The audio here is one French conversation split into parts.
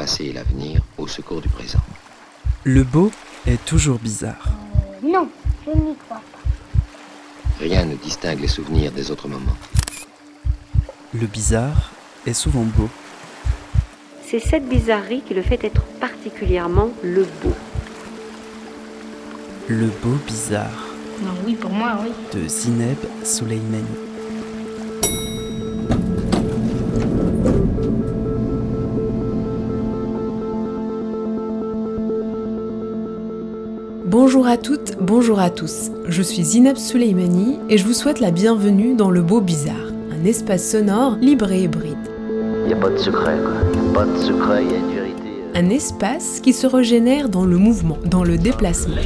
passé et l'avenir au secours du présent. Le beau est toujours bizarre. Non, je n'y crois pas. Rien ne distingue les souvenirs des autres moments. Le bizarre est souvent beau. C'est cette bizarrerie qui le fait être particulièrement le beau. Le beau bizarre. Non, oui, pour moi, oui. De Zineb Soulaimani. Bonjour à toutes, bonjour à tous. Je suis Zineb Soulaimani et je vous souhaite la bienvenue dans Le Beau Bizarre, un espace sonore libre et hybride. Y a pas de secret, quoi. Y a pas de secret, y a une vérité. Un espace qui se régénère dans le mouvement, dans le déplacement.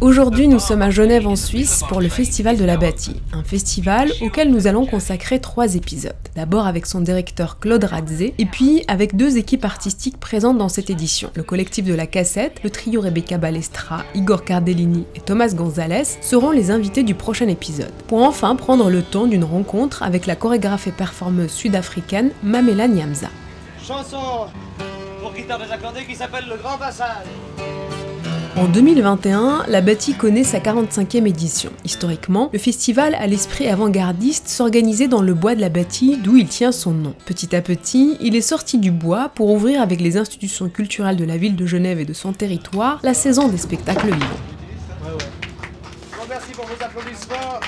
Aujourd'hui, nous sommes à Genève en Suisse pour le Festival de la Bâtie, un festival auquel nous allons consacrer 3 épisodes. D'abord avec son directeur Claude Ratzé, et puis avec 2 équipes artistiques présentes dans cette édition. Le collectif de la K7, le trio Rebecca Balestra, Igor Cardellini et Thomas Gonzalez seront les invités du prochain épisode, pour enfin prendre le temps d'une rencontre avec la chorégraphe et performeuse sud-africaine Mamela Nyamza. Chanson pour guitare désaccordée qui s'appelle Le Grand Passage. En 2021, la Bâtie connaît sa 45e édition. Historiquement, le festival à l'esprit avant-gardiste s'organisait dans le bois de la Bâtie, d'où il tient son nom. Petit à petit, il est sorti du bois pour ouvrir avec les institutions culturelles de la ville de Genève et de son territoire la saison des spectacles vivants. Bon, merci pour vos applaudissements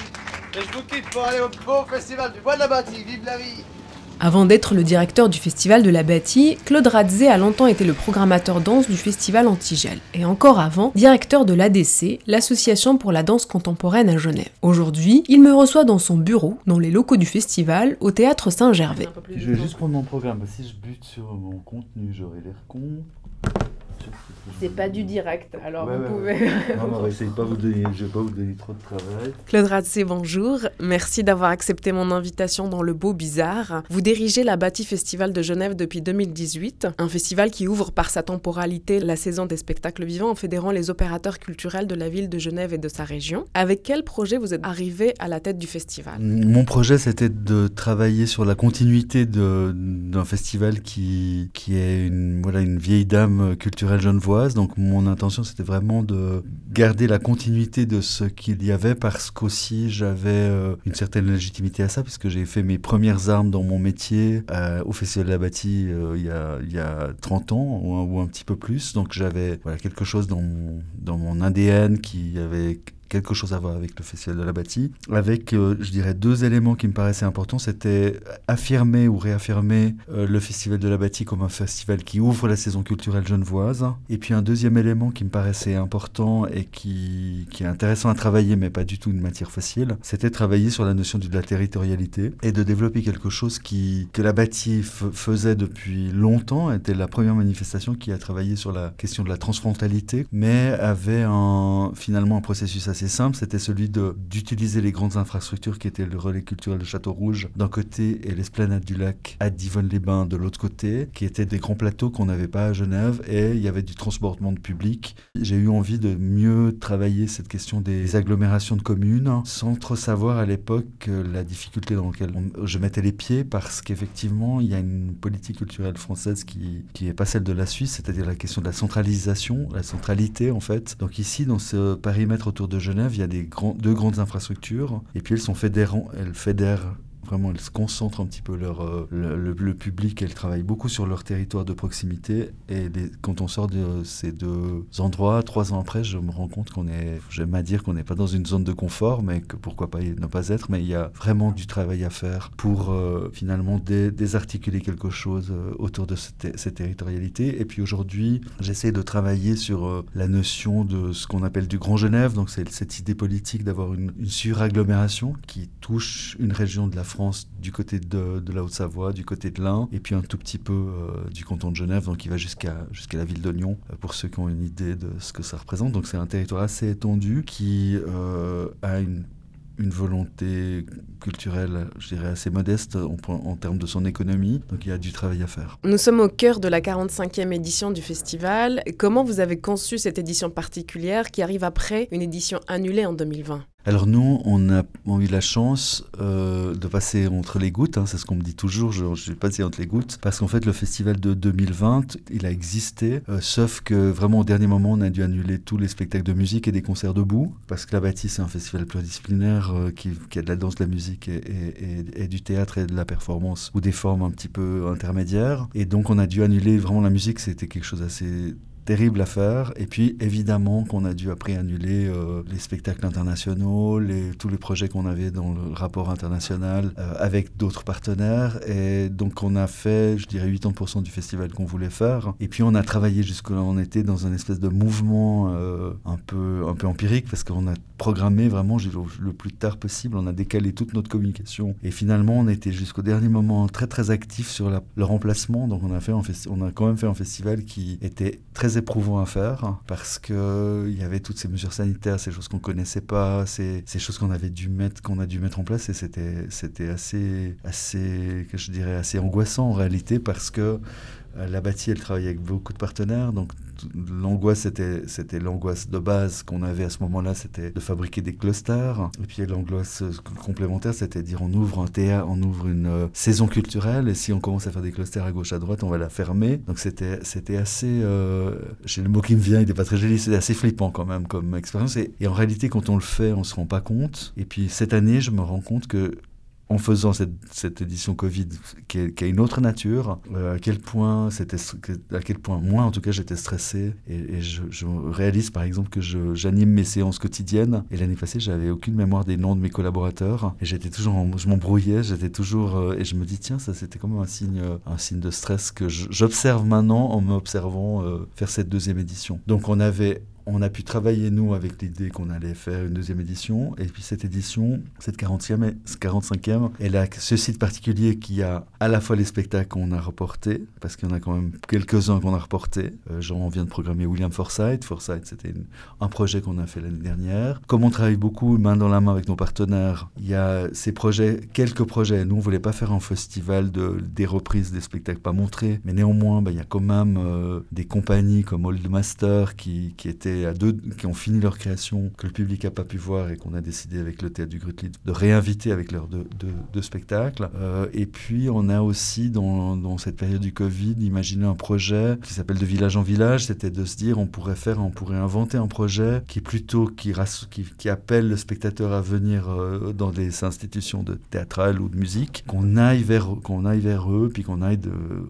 et je vous quitte pour aller au beau festival du bois de la Bâtie. Vive la vie! Avant d'être le directeur du Festival de la Bâtie, Claude Ratzé a longtemps été le programmateur danse du Festival Antigel, et encore avant, directeur de l'ADC, l'Association pour la danse contemporaine à Genève. Aujourd'hui, il me reçoit dans son bureau, dans les locaux du festival, au Théâtre Saint-Gervais. Je vais juste prendre mon programme, si je bute sur mon contenu, j'aurai l'air con. C'est pas du direct, alors ouais, vous pouvez... Non, essayez pas, je vais pas vous donner trop de travail. Claude Ratzé, bonjour. Merci d'avoir accepté mon invitation dans Le Beau Bizarre. Vous dirigez la Bâtie Festival de Genève depuis 2018, un festival qui ouvre par sa temporalité la saison des spectacles vivants en fédérant les opérateurs culturels de la ville de Genève et de sa région. Avec quel projet vous êtes arrivé à la tête du festival ? Mon projet, c'était de travailler sur la continuité d'un festival qui est une vieille dame culturelle genevoise. Donc mon intention, c'était vraiment de garder la continuité de ce qu'il y avait, parce qu'aussi j'avais une certaine légitimité à ça, puisque j'ai fait mes premières armes dans mon métier au Festival de la Bâtie il y a 30 ans ou un petit peu plus. Donc j'avais quelque chose dans mon ADN qui avait quelque chose à voir avec le Festival de la Bâtie, avec, je dirais, 2 éléments qui me paraissaient importants. C'était affirmer ou réaffirmer le Festival de la Bâtie comme un festival qui ouvre la saison culturelle genevoise. Et puis un deuxième élément qui me paraissait important et qui est intéressant à travailler, mais pas du tout une matière facile, c'était travailler sur la notion de la territorialité et de développer quelque chose que la Bâtie faisait depuis longtemps, était la première manifestation qui a travaillé sur la question de la transfrontalité, mais avait finalement un processus assez simple, c'était celui d'utiliser les grandes infrastructures qui étaient le relais culturel de Château-Rouge d'un côté et l'esplanade du lac à Divonne-les-Bains de l'autre côté, qui étaient des grands plateaux qu'on n'avait pas à Genève, et il y avait du transbordement de public. J'ai eu envie de mieux travailler cette question des agglomérations de communes, sans trop savoir à l'époque la difficulté dans laquelle je mettais les pieds, parce qu'effectivement il y a une politique culturelle française qui n'est pas celle de la Suisse, c'est-à-dire la question de la centralisation, la centralité en fait. Donc ici, dans ce périmètre autour de Genève, il y a 2 grandes infrastructures, et puis elles fédèrent vraiment, elles se concentrent un petit peu le public, elles travaillent beaucoup sur leur territoire de proximité, et quand on sort de ces 2 endroits, 3 ans après, je me rends compte j'aime à dire qu'on n'est pas dans une zone de confort, mais que pourquoi pas ne pas être, mais il y a vraiment du travail à faire pour finalement désarticuler quelque chose autour de cette territorialité. Et puis aujourd'hui, j'essaie de travailler sur la notion de ce qu'on appelle du Grand Genève, donc c'est cette idée politique d'avoir une suragglomération qui touche une région de la France, du côté de la Haute-Savoie, du côté de l'Ain, et puis un tout petit peu du canton de Genève, donc il va jusqu'à la ville de Lyon, pour ceux qui ont une idée de ce que ça représente. Donc c'est un territoire assez étendu qui a une une volonté culturelle, je dirais, assez modeste en termes de son économie. Donc il y a du travail à faire. Nous sommes au cœur de la 45e édition du festival. Comment vous avez conçu cette édition particulière qui arrive après une édition annulée en 2020 ? Alors nous, on a eu la chance de passer entre les gouttes, hein, c'est ce qu'on me dit toujours, je suis passé entre les gouttes, parce qu'en fait le festival de 2020, il a existé, sauf que vraiment au dernier moment, on a dû annuler tous les spectacles de musique et des concerts debout, parce que la Bâtie, c'est un festival pluridisciplinaire qui a de la danse, de la musique et du théâtre et de la performance, ou des formes un petit peu intermédiaires, et donc on a dû annuler vraiment la musique, c'était quelque chose assez terrible à faire, et puis évidemment qu'on a dû après annuler les spectacles internationaux, tous les projets qu'on avait dans le rapport international avec d'autres partenaires, et donc on a fait, je dirais, 80% du festival qu'on voulait faire, et puis on a travaillé jusque-là, on était dans un espèce de mouvement un peu empirique, parce qu'on a programmé vraiment le plus tard possible, on a décalé toute notre communication, et finalement on était jusqu'au dernier moment très très actifs sur le remplacement, donc on a quand même fait un festival qui était très éprouvant à faire, parce que il y avait toutes ces mesures sanitaires, ces choses qu'on connaissait pas, ces choses qu'on a dû mettre en place, et c'était assez, je dirais, assez angoissant en réalité, parce que la Bâtie, elle travaillait avec beaucoup de partenaires, donc l'angoisse, c'était l'angoisse de base qu'on avait à ce moment-là, c'était de fabriquer des clusters. Et puis l'angoisse complémentaire, c'était de dire on ouvre une saison culturelle, et si on commence à faire des clusters à gauche, à droite, on va la fermer. Donc c'était assez... j'ai le mot qui me vient, il n'est pas très joli, c'est assez flippant quand même comme expérience. Et en réalité, quand on le fait, on ne se rend pas compte. Et puis cette année, je me rends compte que en faisant cette édition Covid qui a une autre nature, à quel point moi en tout cas j'étais stressé, et je réalise par exemple que j'anime mes séances quotidiennes, et l'année passée j'avais aucune mémoire des noms de mes collaborateurs, et je m'embrouillais, et je me dis tiens, ça c'était quand même un signe de stress que j'observe maintenant en m'observant faire cette deuxième édition. Donc on a pu travailler, nous, avec l'idée qu'on allait faire une deuxième édition. Et puis cette édition, cette 45e, elle a ce site particulier qui a à la fois les spectacles qu'on a reportés, parce qu'il y en a quand même quelques-uns qu'on a reportés. Genre, on vient de programmer William Forsythe. Forsythe, c'était un projet qu'on a fait l'année dernière. Comme on travaille beaucoup main dans la main avec nos partenaires, il y a ces projets, quelques projets. Nous, on ne voulait pas faire un festival des reprises des spectacles pas montrés. Mais néanmoins, il y a quand même des compagnies comme Old Master qui étaient qui ont fini leur création, que le public n'a pas pu voir, et qu'on a décidé avec le Théâtre du Grütli de réinviter avec leurs deux spectacles. Et puis on a aussi, dans cette période du Covid, imaginé un projet qui s'appelle De Village en Village. C'était de se dire on pourrait inventer un projet qui appelle le spectateur à venir dans des institutions théâtrales ou de musique, qu'on aille vers eux, puis qu'on aille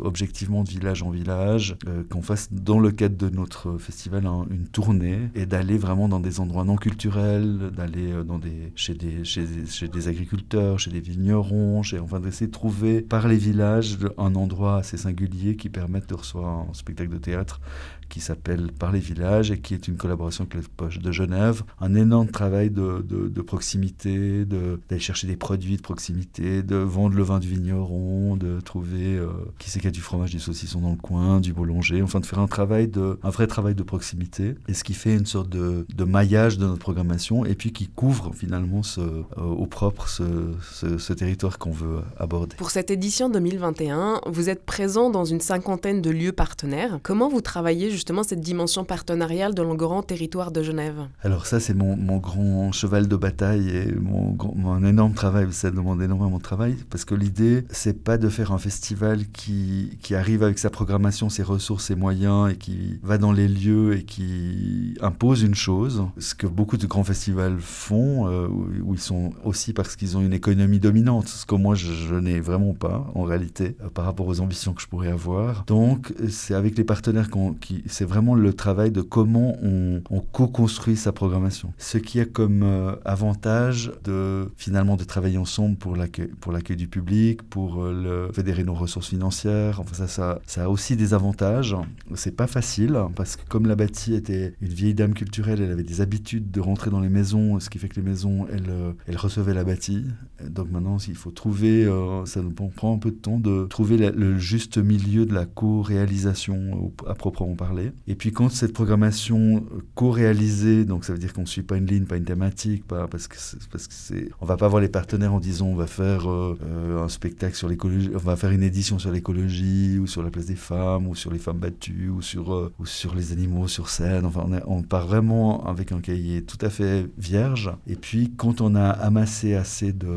objectivement de village en village, qu'on fasse dans le cadre de notre festival une tournée, et d'aller vraiment dans des endroits non culturels, d'aller chez des agriculteurs, chez des vignerons, enfin d'essayer de trouver par les villages un endroit assez singulier qui permette de recevoir un spectacle de théâtre qui s'appelle Par les villages, et qui est une collaboration avec les Poches de Genève. Un énorme travail de proximité, d'aller chercher des produits de proximité, de vendre le vin du vigneron, de trouver qui c'est qui a du fromage, du saucisson dans le coin, du boulanger, enfin de faire un vrai travail de proximité, et ce qui fait une sorte de maillage de notre programmation, et puis qui couvre finalement au propre ce territoire qu'on veut aborder. Pour cette édition 2021, vous êtes présent dans une 50aine de lieux partenaires. Comment vous travaillez justement cette dimension partenariale dans le grand territoire de Genève? Alors ça, c'est mon grand cheval de bataille et mon énorme travail. Ça demande énormément de travail, parce que l'idée, c'est pas de faire un festival qui arrive avec sa programmation, ses ressources, ses moyens, et qui va dans les lieux et qui impose une chose. Ce que beaucoup de grands festivals font, où ils sont aussi parce qu'ils ont une économie dominante, ce que moi, je n'ai vraiment pas, en réalité, par rapport aux ambitions que je pourrais avoir. Donc, c'est avec les partenaires c'est vraiment le travail de comment on co-construit sa programmation. Ce qui a comme avantage finalement de travailler ensemble pour l'accueil du public, pour fédérer nos ressources financières. Enfin, ça a aussi des avantages. C'est pas facile, parce que comme la Bâtie était une vieille dame culturelle, elle avait des habitudes de rentrer dans les maisons, ce qui fait que les maisons, elles recevaient la Bâtie. Donc maintenant, il faut trouver, ça nous prend un peu de temps, de trouver le juste milieu de la co-réalisation à proprement parler. parler. Et puis quand cette programmation co-réalisée, donc ça veut dire qu'on ne suit pas une ligne, pas une thématique, pas, parce que c'est, on ne va pas voir les partenaires en disant on va faire un spectacle sur l'écologie, on va faire une édition sur l'écologie ou sur la place des femmes ou sur les femmes battues ou sur les animaux sur scène. Enfin, on part vraiment avec un cahier tout à fait vierge. Et puis quand on a amassé assez de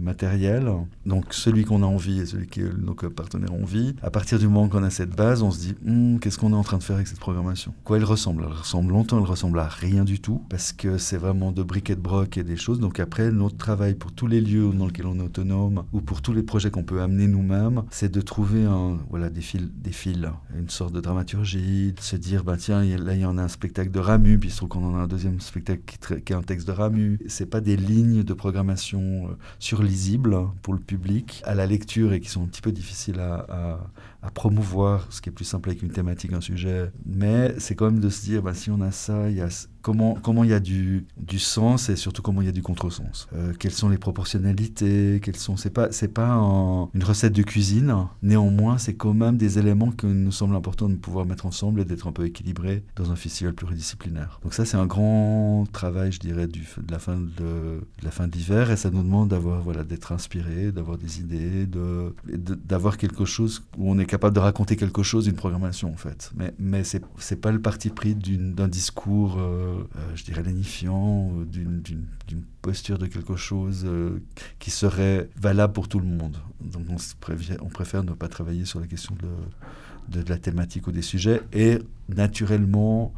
matériel, donc celui qu'on a envie et celui que nos partenaires ont envie, à partir du moment qu'on a cette base, on se dit qu'est-ce qu'on est en train de faire avec cette programmation ? Quoi elle ressemble ? Elle ressemble longtemps, elle ressemble à rien du tout, parce que c'est vraiment de bric et de broc et des choses. Donc après, notre travail pour tous les lieux dans lesquels on est autonome ou pour tous les projets qu'on peut amener nous-mêmes, c'est de trouver des fils, une sorte de dramaturgie, de se dire tiens, là il y en a un spectacle de Ramu, puis il se trouve qu'on en a un deuxième spectacle qui est un texte de Ramu. C'est pas des lignes de programmation surlisibles pour le public à la lecture et qui sont un petit peu difficiles à promouvoir, ce qui est plus simple avec une thématique, un sujet. Mais c'est quand même de se dire, si on a ça, il y a comment il y a du sens et surtout comment il y a du contresens. Quelles sont les proportionnalités, c'est pas une recette de cuisine. Néanmoins, c'est quand même des éléments que nous semble important de pouvoir mettre ensemble et d'être un peu équilibré dans un festival pluridisciplinaire. Donc ça, c'est un grand travail, je dirais, de la fin de l'hiver, et ça nous demande d'être inspiré, d'avoir des idées, d'avoir quelque chose où on est capable de raconter quelque chose, une programmation en fait. Mais c'est pas le parti pris d'un discours je dirais lénifiant, d'une posture de quelque chose qui serait valable pour tout le monde. Donc on préfère ne pas travailler sur la question de la thématique ou des sujets, et naturellement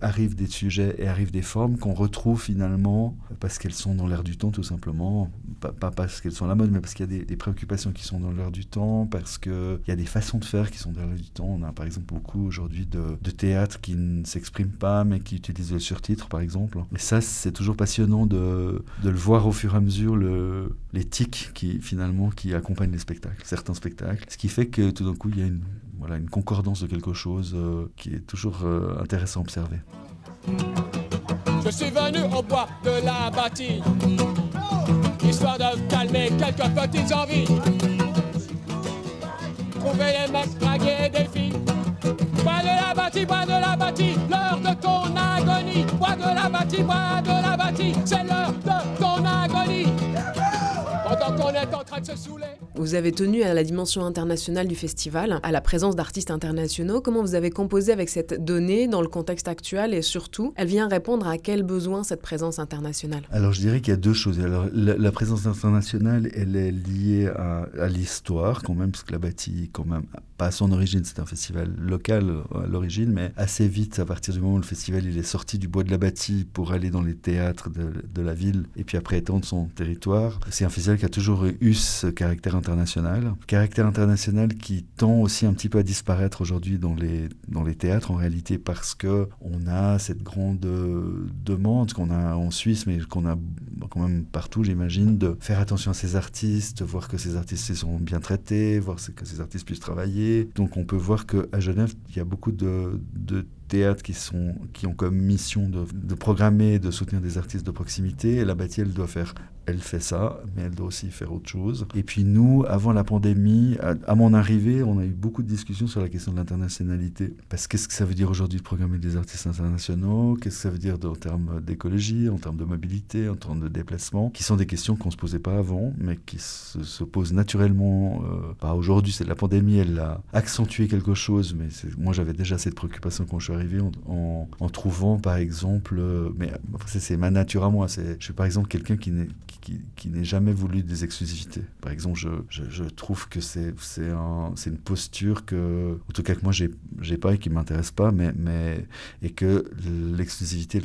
arrivent des sujets et arrivent des formes qu'on retrouve finalement parce qu'elles sont dans l'air du temps, tout simplement, pas parce qu'elles sont à la mode, mais parce qu'il y a des préoccupations qui sont dans l'air du temps, parce qu'il y a des façons de faire qui sont dans l'air du temps. On a par exemple beaucoup aujourd'hui de théâtre qui ne s'exprime pas mais qui utilise le surtitre par exemple, et ça c'est toujours passionnant de le voir au fur et à mesure, les tics qui accompagnent les spectacles, certains spectacles, ce qui fait que tout d'un coup il y a une concordance de quelque chose qui est toujours intéressant à observer. Je suis venu au bois de la Bâtie, histoire de calmer quelques petites envies. Trouver les mecs, draguer des filles. Bois de la Bâtie, l'heure de ton agonie. Bois de la Bâtie, c'est l'heure de ton agonie. On est en train de se saouler. Vous avez tenu à la dimension internationale du festival, à la présence d'artistes internationaux. Comment vous avez composé avec cette donnée dans le contexte actuel, et surtout, elle vient répondre à quel besoin cette présence internationale ? Alors je dirais qu'il y a deux choses. Alors, la présence internationale, elle est liée à l'histoire quand même, parce que la Bâtie, quand même, pas à son origine, c'est un festival local à l'origine, mais assez vite, à partir du moment où le festival il est sorti du bois de la Bâtie pour aller dans les théâtres de la ville et puis après étendre son territoire, c'est un festival qui a toujours eu ce caractère international qui tend aussi un petit peu à disparaître aujourd'hui dans les théâtres en réalité, parce que on a cette grande demande qu'on a en Suisse, mais qu'on a quand même partout j'imagine, de faire attention à ces artistes, voir que ces artistes sont bien traités, voir que ces artistes puissent travailler. Donc on peut voir qu'à Genève il y a beaucoup de théâtres qui ont comme mission de programmer, de soutenir des artistes de proximité, et la Bâtie elle fait ça, mais elle doit aussi faire autre chose. Et puis nous, avant la pandémie, à mon arrivée, on a eu beaucoup de discussions sur la question de l'internationalité. Parce qu'est-ce que ça veut dire aujourd'hui de programmer des artistes internationaux ? Qu'est-ce que ça veut dire en termes d'écologie, en termes de mobilité, en termes de déplacement ? Qui sont des questions qu'on ne se posait pas avant, mais qui se posent naturellement. Aujourd'hui, c'est la pandémie, elle a accentué quelque chose, mais moi j'avais déjà cette préoccupation quand je suis arrivé en trouvant par exemple... mais c'est ma nature à moi. Je suis par exemple quelqu'un qui n'ait jamais voulu des exclusivités. Par exemple, je trouve que c'est une posture que, en tout cas que moi j'ai pas et qui m'intéresse pas, mais et que l'exclusivité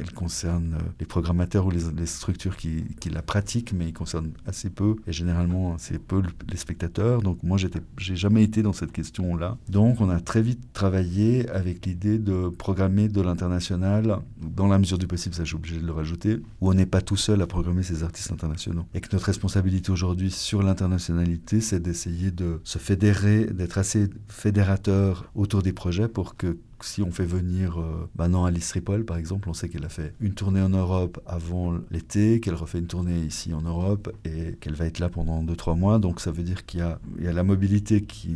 elle concerne les programmateurs ou les structures qui la pratiquent, mais ils concernent assez peu, et généralement assez peu les spectateurs. Donc moi j'ai jamais été dans cette question-là. Donc on a très vite travaillé avec l'idée de programmer de l'international, dans la mesure du possible, ça je suis obligé de le rajouter, où on n'est pas tout seul à programmer ces artistes internationaux. Et que notre responsabilité aujourd'hui sur l'internationalité, c'est d'essayer de se fédérer, d'être assez fédérateur autour des projets pour que si on fait venir maintenant Alice Ripoll, par exemple, on sait qu'elle a fait une tournée en Europe avant l'été, qu'elle refait une tournée ici en Europe et qu'elle va être là pendant 2-3 mois. Donc ça veut dire qu'il y a la mobilité qui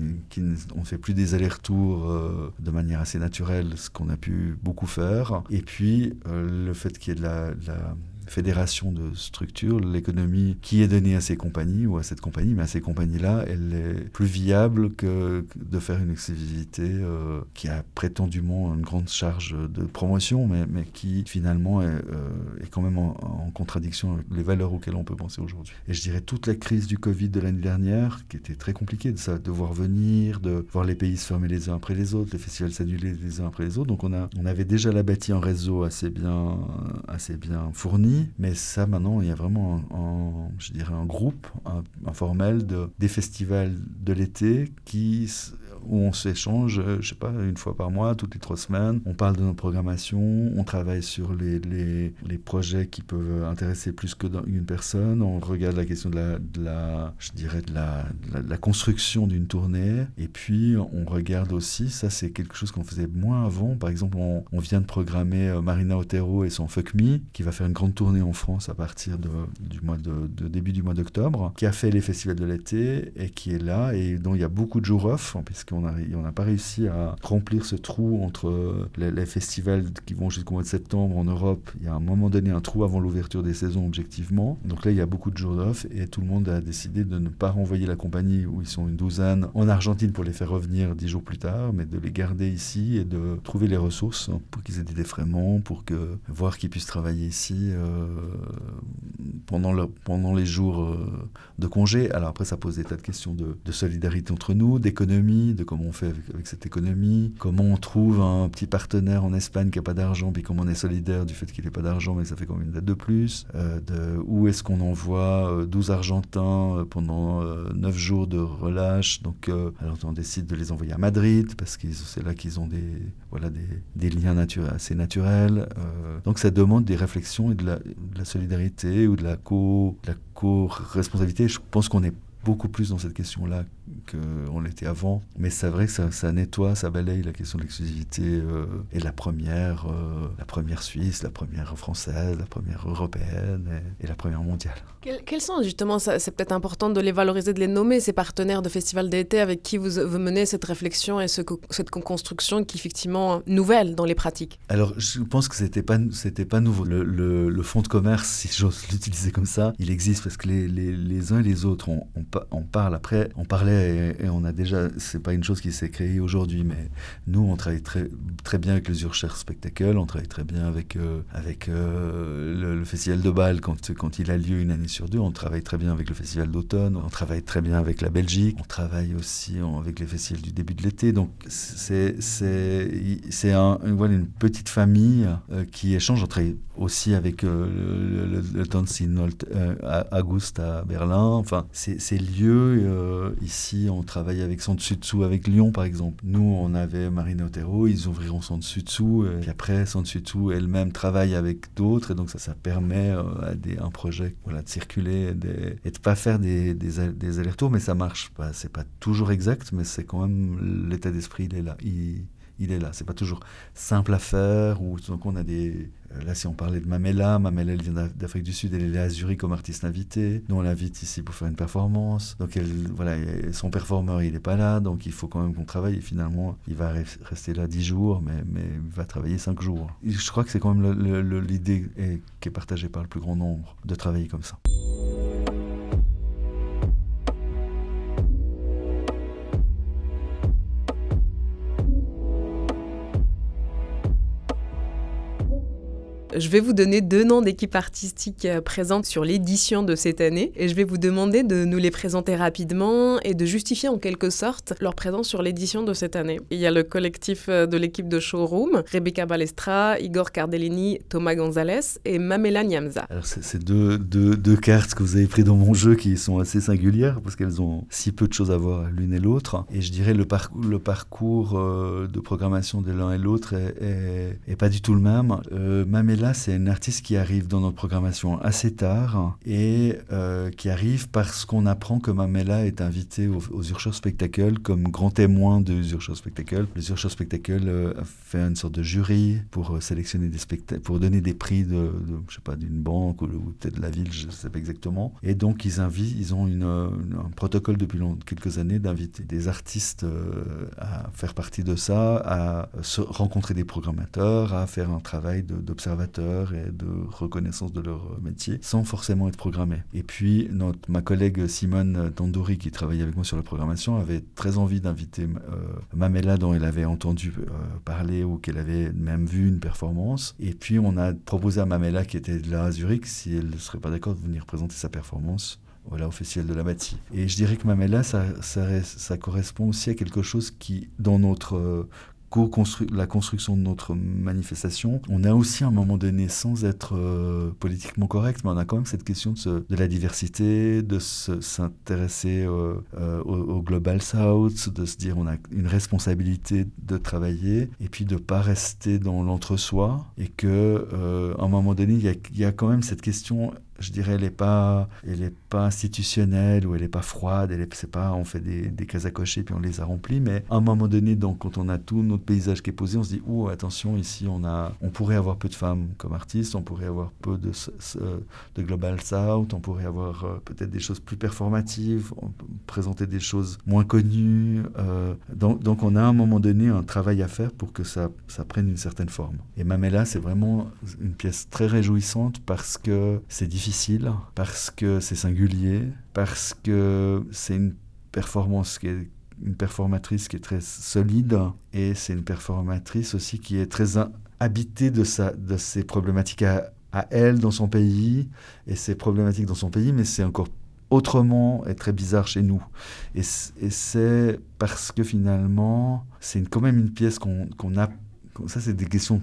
on ne fait plus des allers-retours de manière assez naturelle, ce qu'on a pu beaucoup faire. Et puis le fait qu'il y ait de la fédération de structures, l'économie qui est donnée à ces compagnies ou à cette compagnie, mais à ces compagnies-là, elle est plus viable que de faire une exclusivité qui a prétendument une grande charge de promotion, mais qui finalement est quand même en contradiction avec les valeurs auxquelles on peut penser aujourd'hui. Et je dirais toute la crise du Covid de l'année dernière, qui était très compliquée, de ça, de voir venir, de voir les pays se fermer les uns après les autres, les festivals s'annuler les uns après les autres. Donc on avait déjà la bâtie en réseau assez bien fournie. Mais ça, maintenant, il y a vraiment un groupe informel des festivals de l'été où on s'échange, je sais pas, une fois par mois, toutes les 3 semaines. On parle de nos programmations, on travaille sur les projets qui peuvent intéresser plus qu'une personne. On regarde la question de la construction d'une tournée. Et puis, on regarde aussi, ça c'est quelque chose qu'on faisait moins avant. Par exemple, on vient de programmer Marina Otero et son Fuck Me, qui va faire une grande tournée en France à partir du début du mois d'octobre, qui a fait les festivals de l'été et qui est là et dont il y a beaucoup de jours off, puisqu'on n'a pas réussi à remplir ce trou entre les festivals qui vont jusqu'au mois de septembre en Europe. Il y a à un moment donné un trou avant l'ouverture des saisons, objectivement. Donc là, il y a beaucoup de jours off et tout le monde a décidé de ne pas renvoyer la compagnie, où ils sont une douzaine, en Argentine pour les faire revenir 10 jours plus tard, mais de les garder ici et de trouver les ressources pour qu'ils aient des défraiements, voir qu'ils puissent travailler ici pendant les jours de congé. Alors après, ça pose des tas de questions de solidarité entre nous, d'économie, de comment on fait avec cette économie, comment on trouve un petit partenaire en Espagne qui n'a pas d'argent, puis comment on est solidaire du fait qu'il n'ait pas d'argent, mais ça fait quand même une date de plus. Où est-ce qu'on envoie 12 Argentins pendant 9 jours de relâche? Donc, alors on décide de les envoyer à Madrid, parce que c'est là qu'ils ont des liens assez naturels. Donc ça demande des réflexions et de la solidarité ou de la co-responsabilité. Je pense qu'on est beaucoup plus dans cette question-là qu'on l'était avant. Mais c'est vrai que ça nettoie, ça balaye la question de l'exclusivité et la première suisse, la première française, la première européenne et la première mondiale. Quels sont justement, c'est peut-être important de les valoriser, de les nommer, ces partenaires de festivals d'été avec qui vous menez cette réflexion et cette construction qui est effectivement nouvelle dans les pratiques? Alors, je pense que c'était pas nouveau. Le fonds de commerce, si j'ose l'utiliser comme ça, il existe parce que les uns et les autres on parle. Après, on parlait et on a déjà... C'est pas une chose qui s'est créée aujourd'hui, mais nous, on travaille très, très bien avec le Zürcher Spektakel, on travaille très bien avec le Festival de Bâle quand il a lieu une année sur deux, on travaille très bien avec le Festival d'automne, on travaille très bien avec la Belgique, on travaille aussi avec les festivals du début de l'été. Donc, c'est une petite famille qui échange. On travaille aussi avec le Tanz im Auguste à Berlin. Enfin, ces lieux, ici, on travaille avec Sens Dessus Dessous, avec Lyon, par exemple. Nous, on avait Marina Otero, ils ouvriront Sens Dessus Dessous, et puis après, Sens Dessus Dessous elle-même travaille avec d'autres, et donc ça permet à un projet de circuler et de ne pas faire des allers-retours, mais ça marche pas. C'est pas toujours exact, mais c'est quand même l'état d'esprit, il est là. Il est là, c'est pas toujours simple à faire, ou donc on a des... Là, si on parlait de Mamela, elle vient d'Afrique du Sud, elle est à Zurich comme artiste invitée. Nous, on l'invite ici pour faire une performance. Donc, son performeur, il n'est pas là, donc il faut quand même qu'on travaille. Et finalement, il va rester là 10 jours, mais il va travailler 5 jours. Et je crois que c'est quand même l'idée qui est partagée par le plus grand nombre, de travailler comme ça. Je vais vous donner 2 noms d'équipes artistiques présentes sur l'édition de cette année et je vais vous demander de nous les présenter rapidement et de justifier en quelque sorte leur présence sur l'édition de cette année. Il y a le collectif de l'équipe de Showroom, Rebecca Balestra, Igor Cardellini, Thomas Gonzalez et Mamela Nyamza. Alors c'est deux cartes que vous avez prises dans mon jeu qui sont assez singulières parce qu'elles ont si peu de choses à voir l'une et l'autre. Et je dirais le parcours de programmation de l'un et l'autre est pas du tout le même. Mamela Mamela, c'est une artiste qui arrive dans notre programmation assez tard et qui arrive parce qu'on apprend que Mamela est invitée au Zürcher Spektakel comme grand témoin du Zürcher Spektakel. Le Zürcher Spektakel fait une sorte de jury pour sélectionner des spectacles, pour donner des prix d'une banque ou peut-être de la ville, je ne sais pas exactement. Et donc ils ont un protocole depuis quelques années d'inviter des artistes à faire partie de ça, à se rencontrer des programmateurs, à faire un travail d'observateur et de reconnaissance de leur métier, sans forcément être programmés. Et puis ma collègue Simone Dandouri, qui travaillait avec moi sur la programmation, avait très envie d'inviter Mamela, dont elle avait entendu parler ou qu'elle avait même vu une performance. Et puis on a proposé à Mamela, qui était là à Zurich, si elle ne serait pas d'accord, de venir présenter sa performance. Voilà, au Festival de la Bâtie. Et je dirais que Mamela, ça correspond aussi à quelque chose qui, dans notre la construction de notre manifestation, on a aussi à un moment donné, sans être politiquement correct, mais on a quand même cette question de la diversité, de s'intéresser au Global South, de se dire on a une responsabilité de travailler et puis de ne pas rester dans l'entre-soi, et qu'à un moment donné, il y a quand même cette question. Je dirais, elle n'est pas institutionnelle, ou elle n'est pas froide, c'est pas on fait des cases à cocher puis on les a remplies, mais à un moment donné, donc, quand on a tout notre paysage qui est posé, on se dit « Oh, attention, ici, on pourrait avoir peu de femmes comme artistes, on pourrait avoir peu de Global South, on pourrait avoir peut-être des choses plus performatives, présenter des choses moins connues. » Donc, on a à un moment donné un travail à faire pour que ça prenne une certaine forme. Et Mamela, c'est vraiment une pièce très réjouissante parce que c'est difficile, parce que c'est singulier, parce que c'est une performatrice qui est très solide, et c'est une performatrice aussi qui est très habitée de ses problématiques à elle dans son pays, et ses problématiques dans son pays, mais c'est encore autrement et très bizarre chez nous. Et c'est parce que finalement, c'est quand même une pièce qu'on a... Ça, c'est des questions...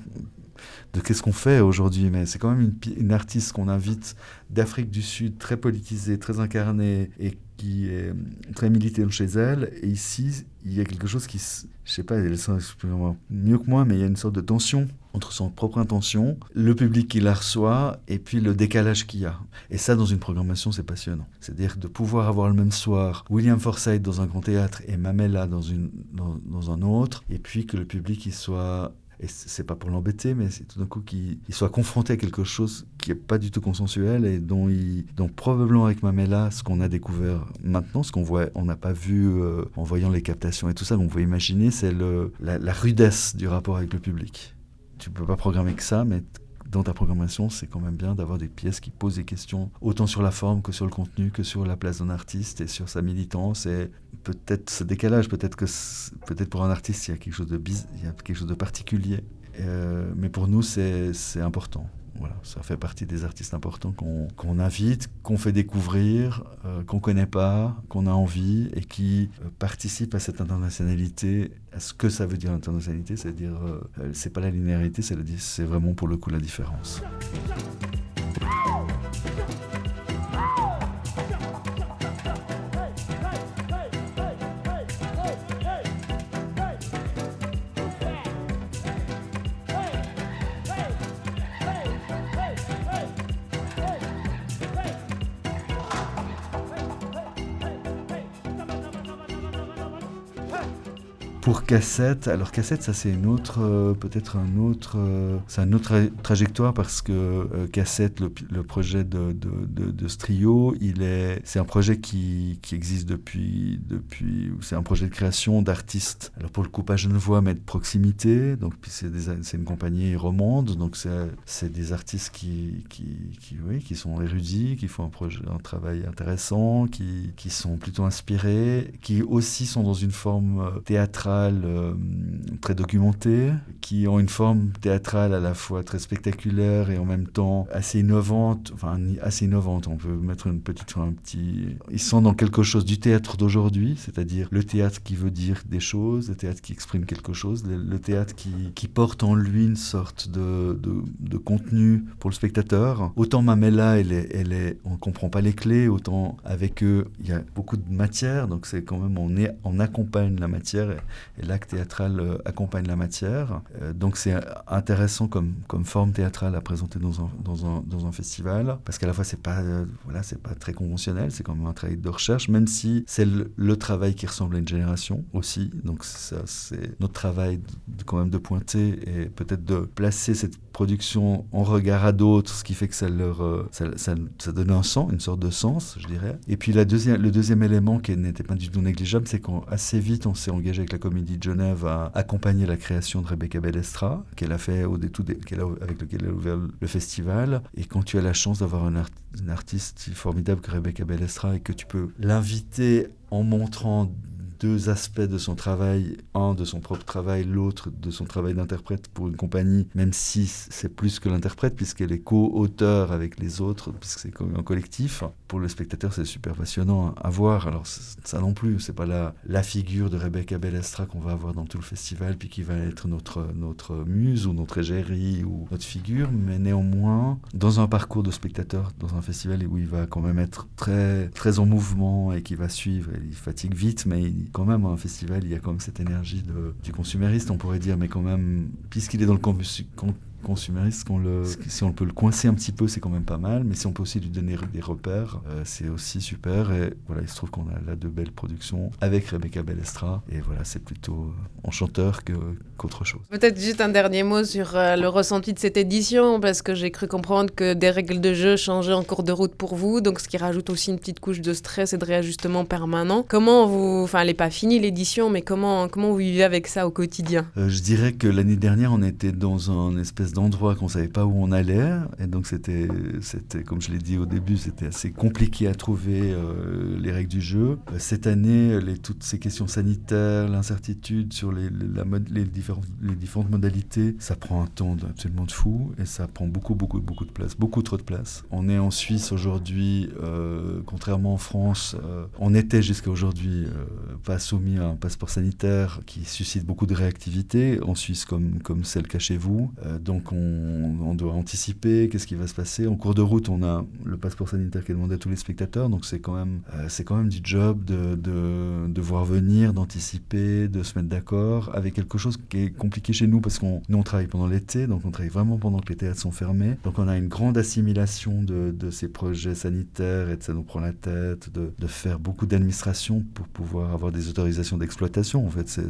de qu'est-ce qu'on fait aujourd'hui, mais c'est quand même une artiste qu'on invite d'Afrique du Sud, très politisée, très incarnée et qui est très militante chez elle. Et ici, il y a quelque chose qui, je sais pas, elle sent mieux que moi, mais il y a une sorte de tension entre son propre intention, le public qui la reçoit, et puis le décalage qu'il y a. Et ça, dans une programmation, c'est passionnant. C'est-à-dire de pouvoir avoir le même soir William Forsythe dans un grand théâtre et Mamela dans un autre, et puis que le public, il soit... Et c'est pas pour l'embêter, mais c'est tout d'un coup qu'il soit confronté à quelque chose qui n'est pas du tout consensuel et dont probablement avec Mamela, ce qu'on a découvert maintenant, ce qu'on voit, on n'a pas vu en voyant les captations et tout ça, on peut imaginer, c'est la rudesse du rapport avec le public. Tu peux pas programmer que ça, mais dans ta programmation, c'est quand même bien d'avoir des pièces qui posent des questions autant sur la forme que sur le contenu, que sur la place d'un artiste et sur sa militance et peut-être ce décalage, peut-être pour un artiste, il y a quelque chose il y a quelque chose de particulier. Mais pour nous, c'est important. Voilà, ça fait partie des artistes importants qu'on invite, qu'on fait découvrir, qu'on ne connaît pas, qu'on a envie et qui participent à cette internationalité, à ce que ça veut dire internationalité, c'est-à-dire, c'est pas la linéarité, c'est vraiment pour le coup la différence. Pour K7, alors K7, ça c'est une autre, peut-être un autre, c'est une autre trajectoire parce que K7, le projet de ce trio, c'est un projet qui existe depuis, c'est un projet de création d'artistes. Alors pour le coup pas genevois mais de proximité, donc c'est une compagnie romande, donc c'est des artistes qui sont érudits, qui font un travail intéressant, qui sont plutôt inspirés, qui aussi sont dans une forme théâtrale très documentés, qui ont une forme théâtrale à la fois très spectaculaire et en même temps assez innovante. Enfin, assez innovante, on peut mettre un petit... Ils sont dans quelque chose du théâtre d'aujourd'hui, c'est-à-dire le théâtre qui veut dire des choses, le théâtre qui exprime quelque chose, le théâtre qui porte en lui une sorte de contenu pour le spectateur. Autant Mamela, on ne comprend pas les clés, autant avec eux, il y a beaucoup de matière, donc c'est quand même, on accompagne la matière et l'acte théâtral accompagne la matière. Donc c'est intéressant comme forme théâtrale à présenter dans un festival, parce qu'à la fois c'est pas très conventionnel, c'est quand même un travail de recherche, même si c'est le travail qui ressemble à une génération aussi. Donc ça, c'est notre travail quand même de pointer et peut-être de placer cette production en regard à d'autres, ce qui fait que ça donne un sens, une sorte de sens, je dirais. Et puis le deuxième élément qui n'était pas du tout négligeable, c'est qu'assez vite on s'est engagé avec la Comédie de Genève à accompagner la création de Rebecca Balestra, qu'elle a fait avec lequel elle a ouvert le festival. Et quand tu as la chance d'avoir une artiste formidable que Rebecca Balestra et que tu peux l'inviter en montrant deux aspects de son travail, un de son propre travail, l'autre de son travail d'interprète pour une compagnie, même si c'est plus que l'interprète, puisqu'elle est co-auteur avec les autres, puisque c'est comme un collectif. Pour le spectateur, c'est super passionnant à voir. Alors ça non plus, c'est pas la figure de Rebecca Balestra qu'on va avoir dans tout le festival, puis qui va être notre muse, ou notre égérie, ou notre figure, mais néanmoins, dans un parcours de spectateur, dans un festival où il va quand même être très, très en mouvement, et qui va suivre, il fatigue vite, mais quand même, un festival, il y a quand même cette énergie du consumériste, on pourrait dire, mais quand même, puisqu'il est dans le consumériste, si on peut le coincer un petit peu, c'est quand même pas mal, mais si on peut aussi lui donner des repères, c'est aussi super. Et voilà, il se trouve qu'on a là deux belles productions avec Rebecca Balestra, et voilà, c'est plutôt enchanteur qu'autre chose. Peut-être juste un dernier mot sur le ressenti de cette édition, parce que j'ai cru comprendre que des règles de jeu changeaient en cours de route pour vous, donc ce qui rajoute aussi une petite couche de stress et de réajustement permanent. Enfin, elle n'est pas finie l'édition, mais comment vous vivez avec ça au quotidien ? Je dirais que l'année dernière, on était dans un espèce d'endroits qu'on ne savait pas où on allait, et donc c'était comme je l'ai dit au début, c'était assez compliqué à trouver les règles du jeu. Cette année, toutes ces questions sanitaires, l'incertitude sur les différentes modalités, ça prend un temps absolument de fou, et ça prend beaucoup de place, beaucoup trop de place. On est en Suisse aujourd'hui, contrairement en France, on était jusqu'à aujourd'hui pas soumis à un passeport sanitaire qui suscite beaucoup de réactivité, en Suisse comme celle qu'a chez vous, donc on doit anticiper qu'est-ce qui va se passer. En cours de route, on a le passeport sanitaire qui est demandé à tous les spectateurs, donc c'est quand même du job de voir venir, d'anticiper, de se mettre d'accord avec quelque chose qui est compliqué chez nous, parce que nous on travaille pendant l'été, donc on travaille vraiment pendant que les théâtres sont fermés, donc on a une grande assimilation de ces projets sanitaires, et ça nous prend la tête de faire beaucoup d'administration pour pouvoir avoir des autorisations d'exploitation. En fait,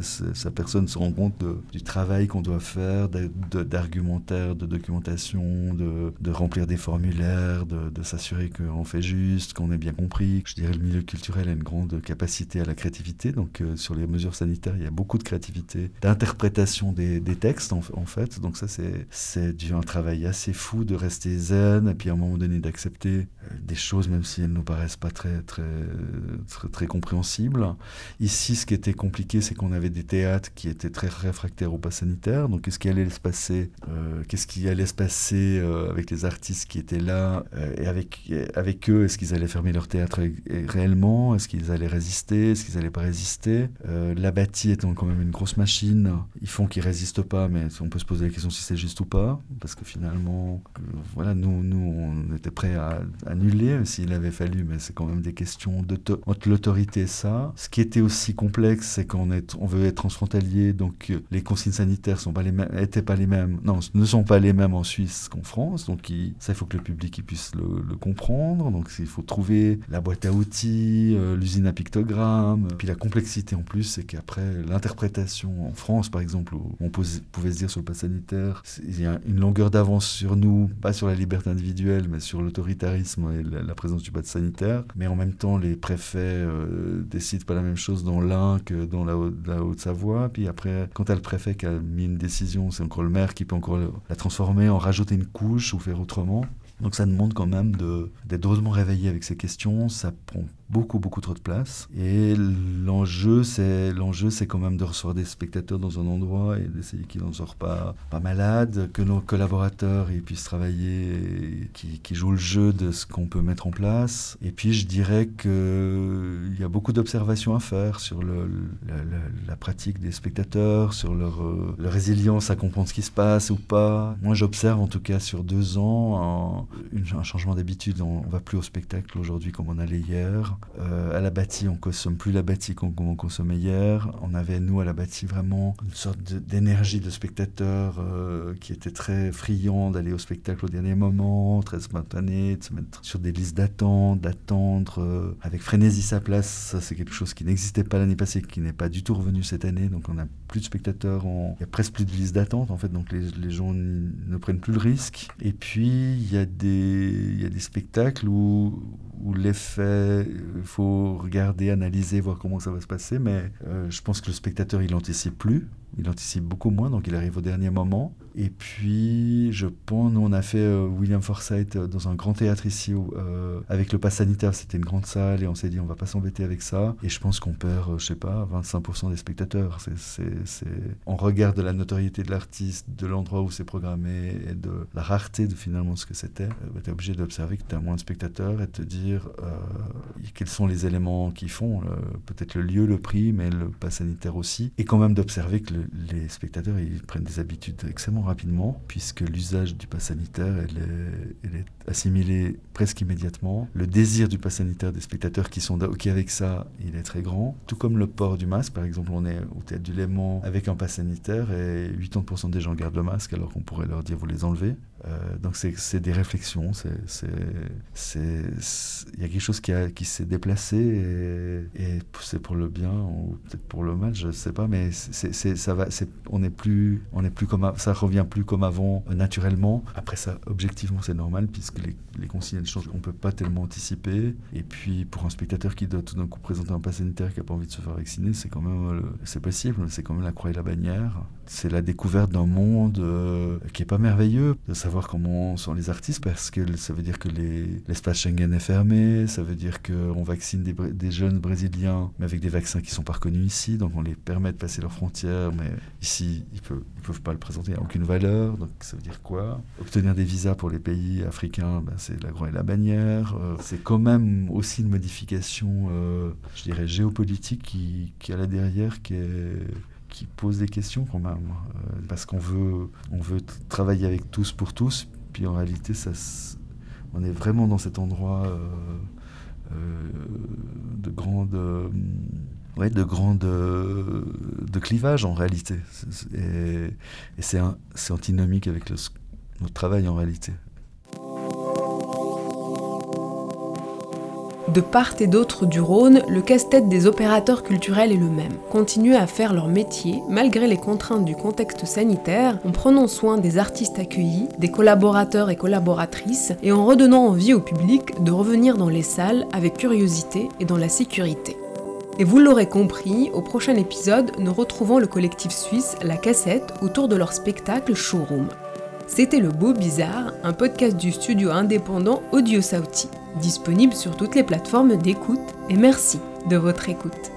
personne se rend compte du travail qu'on doit faire, d'arguments, de documentation, de remplir des formulaires, de s'assurer qu'on fait juste, qu'on est bien compris. Je dirais que le milieu culturel a une grande capacité à la créativité, donc sur les mesures sanitaires, il y a beaucoup de créativité, d'interprétation des textes en fait, donc ça c'est un travail assez fou de rester zen, et puis à un moment donné d'accepter des choses, même si elles ne nous paraissent pas très, très, très, très compréhensibles. Ici, ce qui était compliqué, c'est qu'on avait des théâtres qui étaient très réfractaires au pass sanitaire, donc qu'est-ce qui allait se passer avec les artistes qui étaient là, et avec eux, est-ce qu'ils allaient fermer leur théâtre réellement, est-ce qu'ils allaient résister, est-ce qu'ils n'allaient pas résister, la Bâtie étant quand même une grosse machine, ils font qu'ils ne résistent pas, mais on peut se poser la question si c'est juste ou pas, parce que finalement, voilà, nous on était prêts à annuler s'il avait fallu, mais c'est quand même des questions entre l'autorité et ça. Ce qui était aussi complexe, c'est qu'on veut être transfrontalier, donc les consignes sanitaires n'étaient pas les mêmes, ne sont pas les mêmes en Suisse qu'en France, donc ça il faut que le public puisse le comprendre, donc il faut trouver la boîte à outils, l'usine à pictogrammes, puis la complexité en plus, c'est qu'après l'interprétation en France par exemple, où on pouvait se dire sur le pass sanitaire, il y a une longueur d'avance sur nous, pas sur la liberté individuelle, mais sur l'autoritarisme et la présence du pass sanitaire, mais en même temps les préfets décident pas la même chose dans l'Ain que dans la Haute-Savoie, puis après quand t'as le préfet qui a mis une décision, c'est encore le maire qui peut encore la transformer, en rajouter une couche ou faire autrement. Donc ça demande quand même d'être drôlement réveillé avec ces questions, ça prend beaucoup trop de place, et l'enjeu c'est quand même de recevoir des spectateurs dans un endroit et d'essayer qu'ils n'en sortent pas malades, que nos collaborateurs ils puissent travailler, qu'ils jouent le jeu de ce qu'on peut mettre en place. Et puis je dirais qu'il y a beaucoup d'observations à faire sur la pratique des spectateurs, sur leur résilience à comprendre ce qui se passe ou pas. Moi j'observe en tout cas sur 2 ans un changement d'habitude, on ne va plus au spectacle aujourd'hui comme on allait hier. Bizarre. À la Bâtie, on ne consomme plus la Bâtie qu'on consommait hier. On avait, nous, à la Bâtie, vraiment une sorte d'énergie de spectateur qui était très friand d'aller au spectacle au dernier moment, très spontané, de se mettre sur des listes d'attente, d'attendre avec frénésie sa place. Ça, c'est quelque chose qui n'existait pas l'année passée, qui n'est pas du tout revenu cette année. Donc, on n'a plus de spectateurs, il y a presque plus de listes d'attente, en fait. Donc, les gens ne prennent plus le risque. Et puis, il y a des spectacles où l'effet, il faut regarder, analyser, voir comment ça va se passer, mais je pense que le spectateur, il n'anticipe plus, il anticipe beaucoup moins, donc il arrive au dernier moment. Et puis, je pense, nous, on a fait William Forsythe dans un grand théâtre ici, avec le pass sanitaire, c'était une grande salle, et on s'est dit, on va pas s'embêter avec ça. Et je pense qu'on perd, 25% des spectateurs. On regarde la notoriété de l'artiste, de l'endroit où c'est programmé, et de la rareté de finalement ce que c'était. T'es obligé d'observer que t'as moins de spectateurs et de te dire quels sont les éléments qui font, peut-être le lieu, le prix, mais le pass sanitaire aussi. Et quand même d'observer que les spectateurs, ils prennent des habitudes extrêmement rapidement, puisque l'usage du pass sanitaire, elle est assimilée presque immédiatement. Le désir du pass sanitaire des spectateurs qui sont OK avec ça, il est très grand. Tout comme le port du masque, par exemple, on est au Théâtre du Léman avec un pass sanitaire et 80% des gens gardent le masque alors qu'on pourrait leur dire vous les enlevez. Donc c'est des réflexions, il y a quelque chose qui s'est déplacé et c'est pour le bien ou peut-être pour le mal, je sais pas, mais on n'est plus comme ça revient plus comme avant naturellement. Après ça, objectivement, c'est normal puisque les consignes elles changent, on peut pas tellement anticiper. Et puis pour un spectateur qui doit tout d'un coup présenter un pass sanitaire qui a pas envie de se faire vacciner, c'est quand même c'est possible, mais c'est quand même la croix et la bannière. C'est la découverte d'un monde qui est pas merveilleux, de savoir comment sont les artistes, parce que ça veut dire que l'espace Schengen est fermé, ça veut dire qu'on vaccine des jeunes Brésiliens, mais avec des vaccins qui ne sont pas reconnus ici, donc on les permet de passer leurs frontières, mais ici, ils peuvent pas le présenter, il n'y a aucune valeur, donc ça veut dire quoi ? Obtenir des visas pour les pays africains, c'est la croix et la bannière, c'est quand même aussi une modification, je dirais, géopolitique qui a là derrière, qui pose des questions quand même, parce qu'on veut travailler avec tous pour tous, puis en réalité, on est vraiment dans cet endroit de clivage en réalité, et c'est antinomique avec notre travail en réalité. De part et d'autre du Rhône, le casse-tête des opérateurs culturels est le même. Continuer à faire leur métier, malgré les contraintes du contexte sanitaire, en prenant soin des artistes accueillis, des collaborateurs et collaboratrices, et en redonnant envie au public de revenir dans les salles avec curiosité et dans la sécurité. Et vous l'aurez compris, au prochain épisode, nous retrouvons le collectif suisse La Cassette autour de leur spectacle Showroom. C'était Le Beau Bizarre, un podcast du studio indépendant Audio Saudi, disponible sur toutes les plateformes d'écoute, et merci de votre écoute.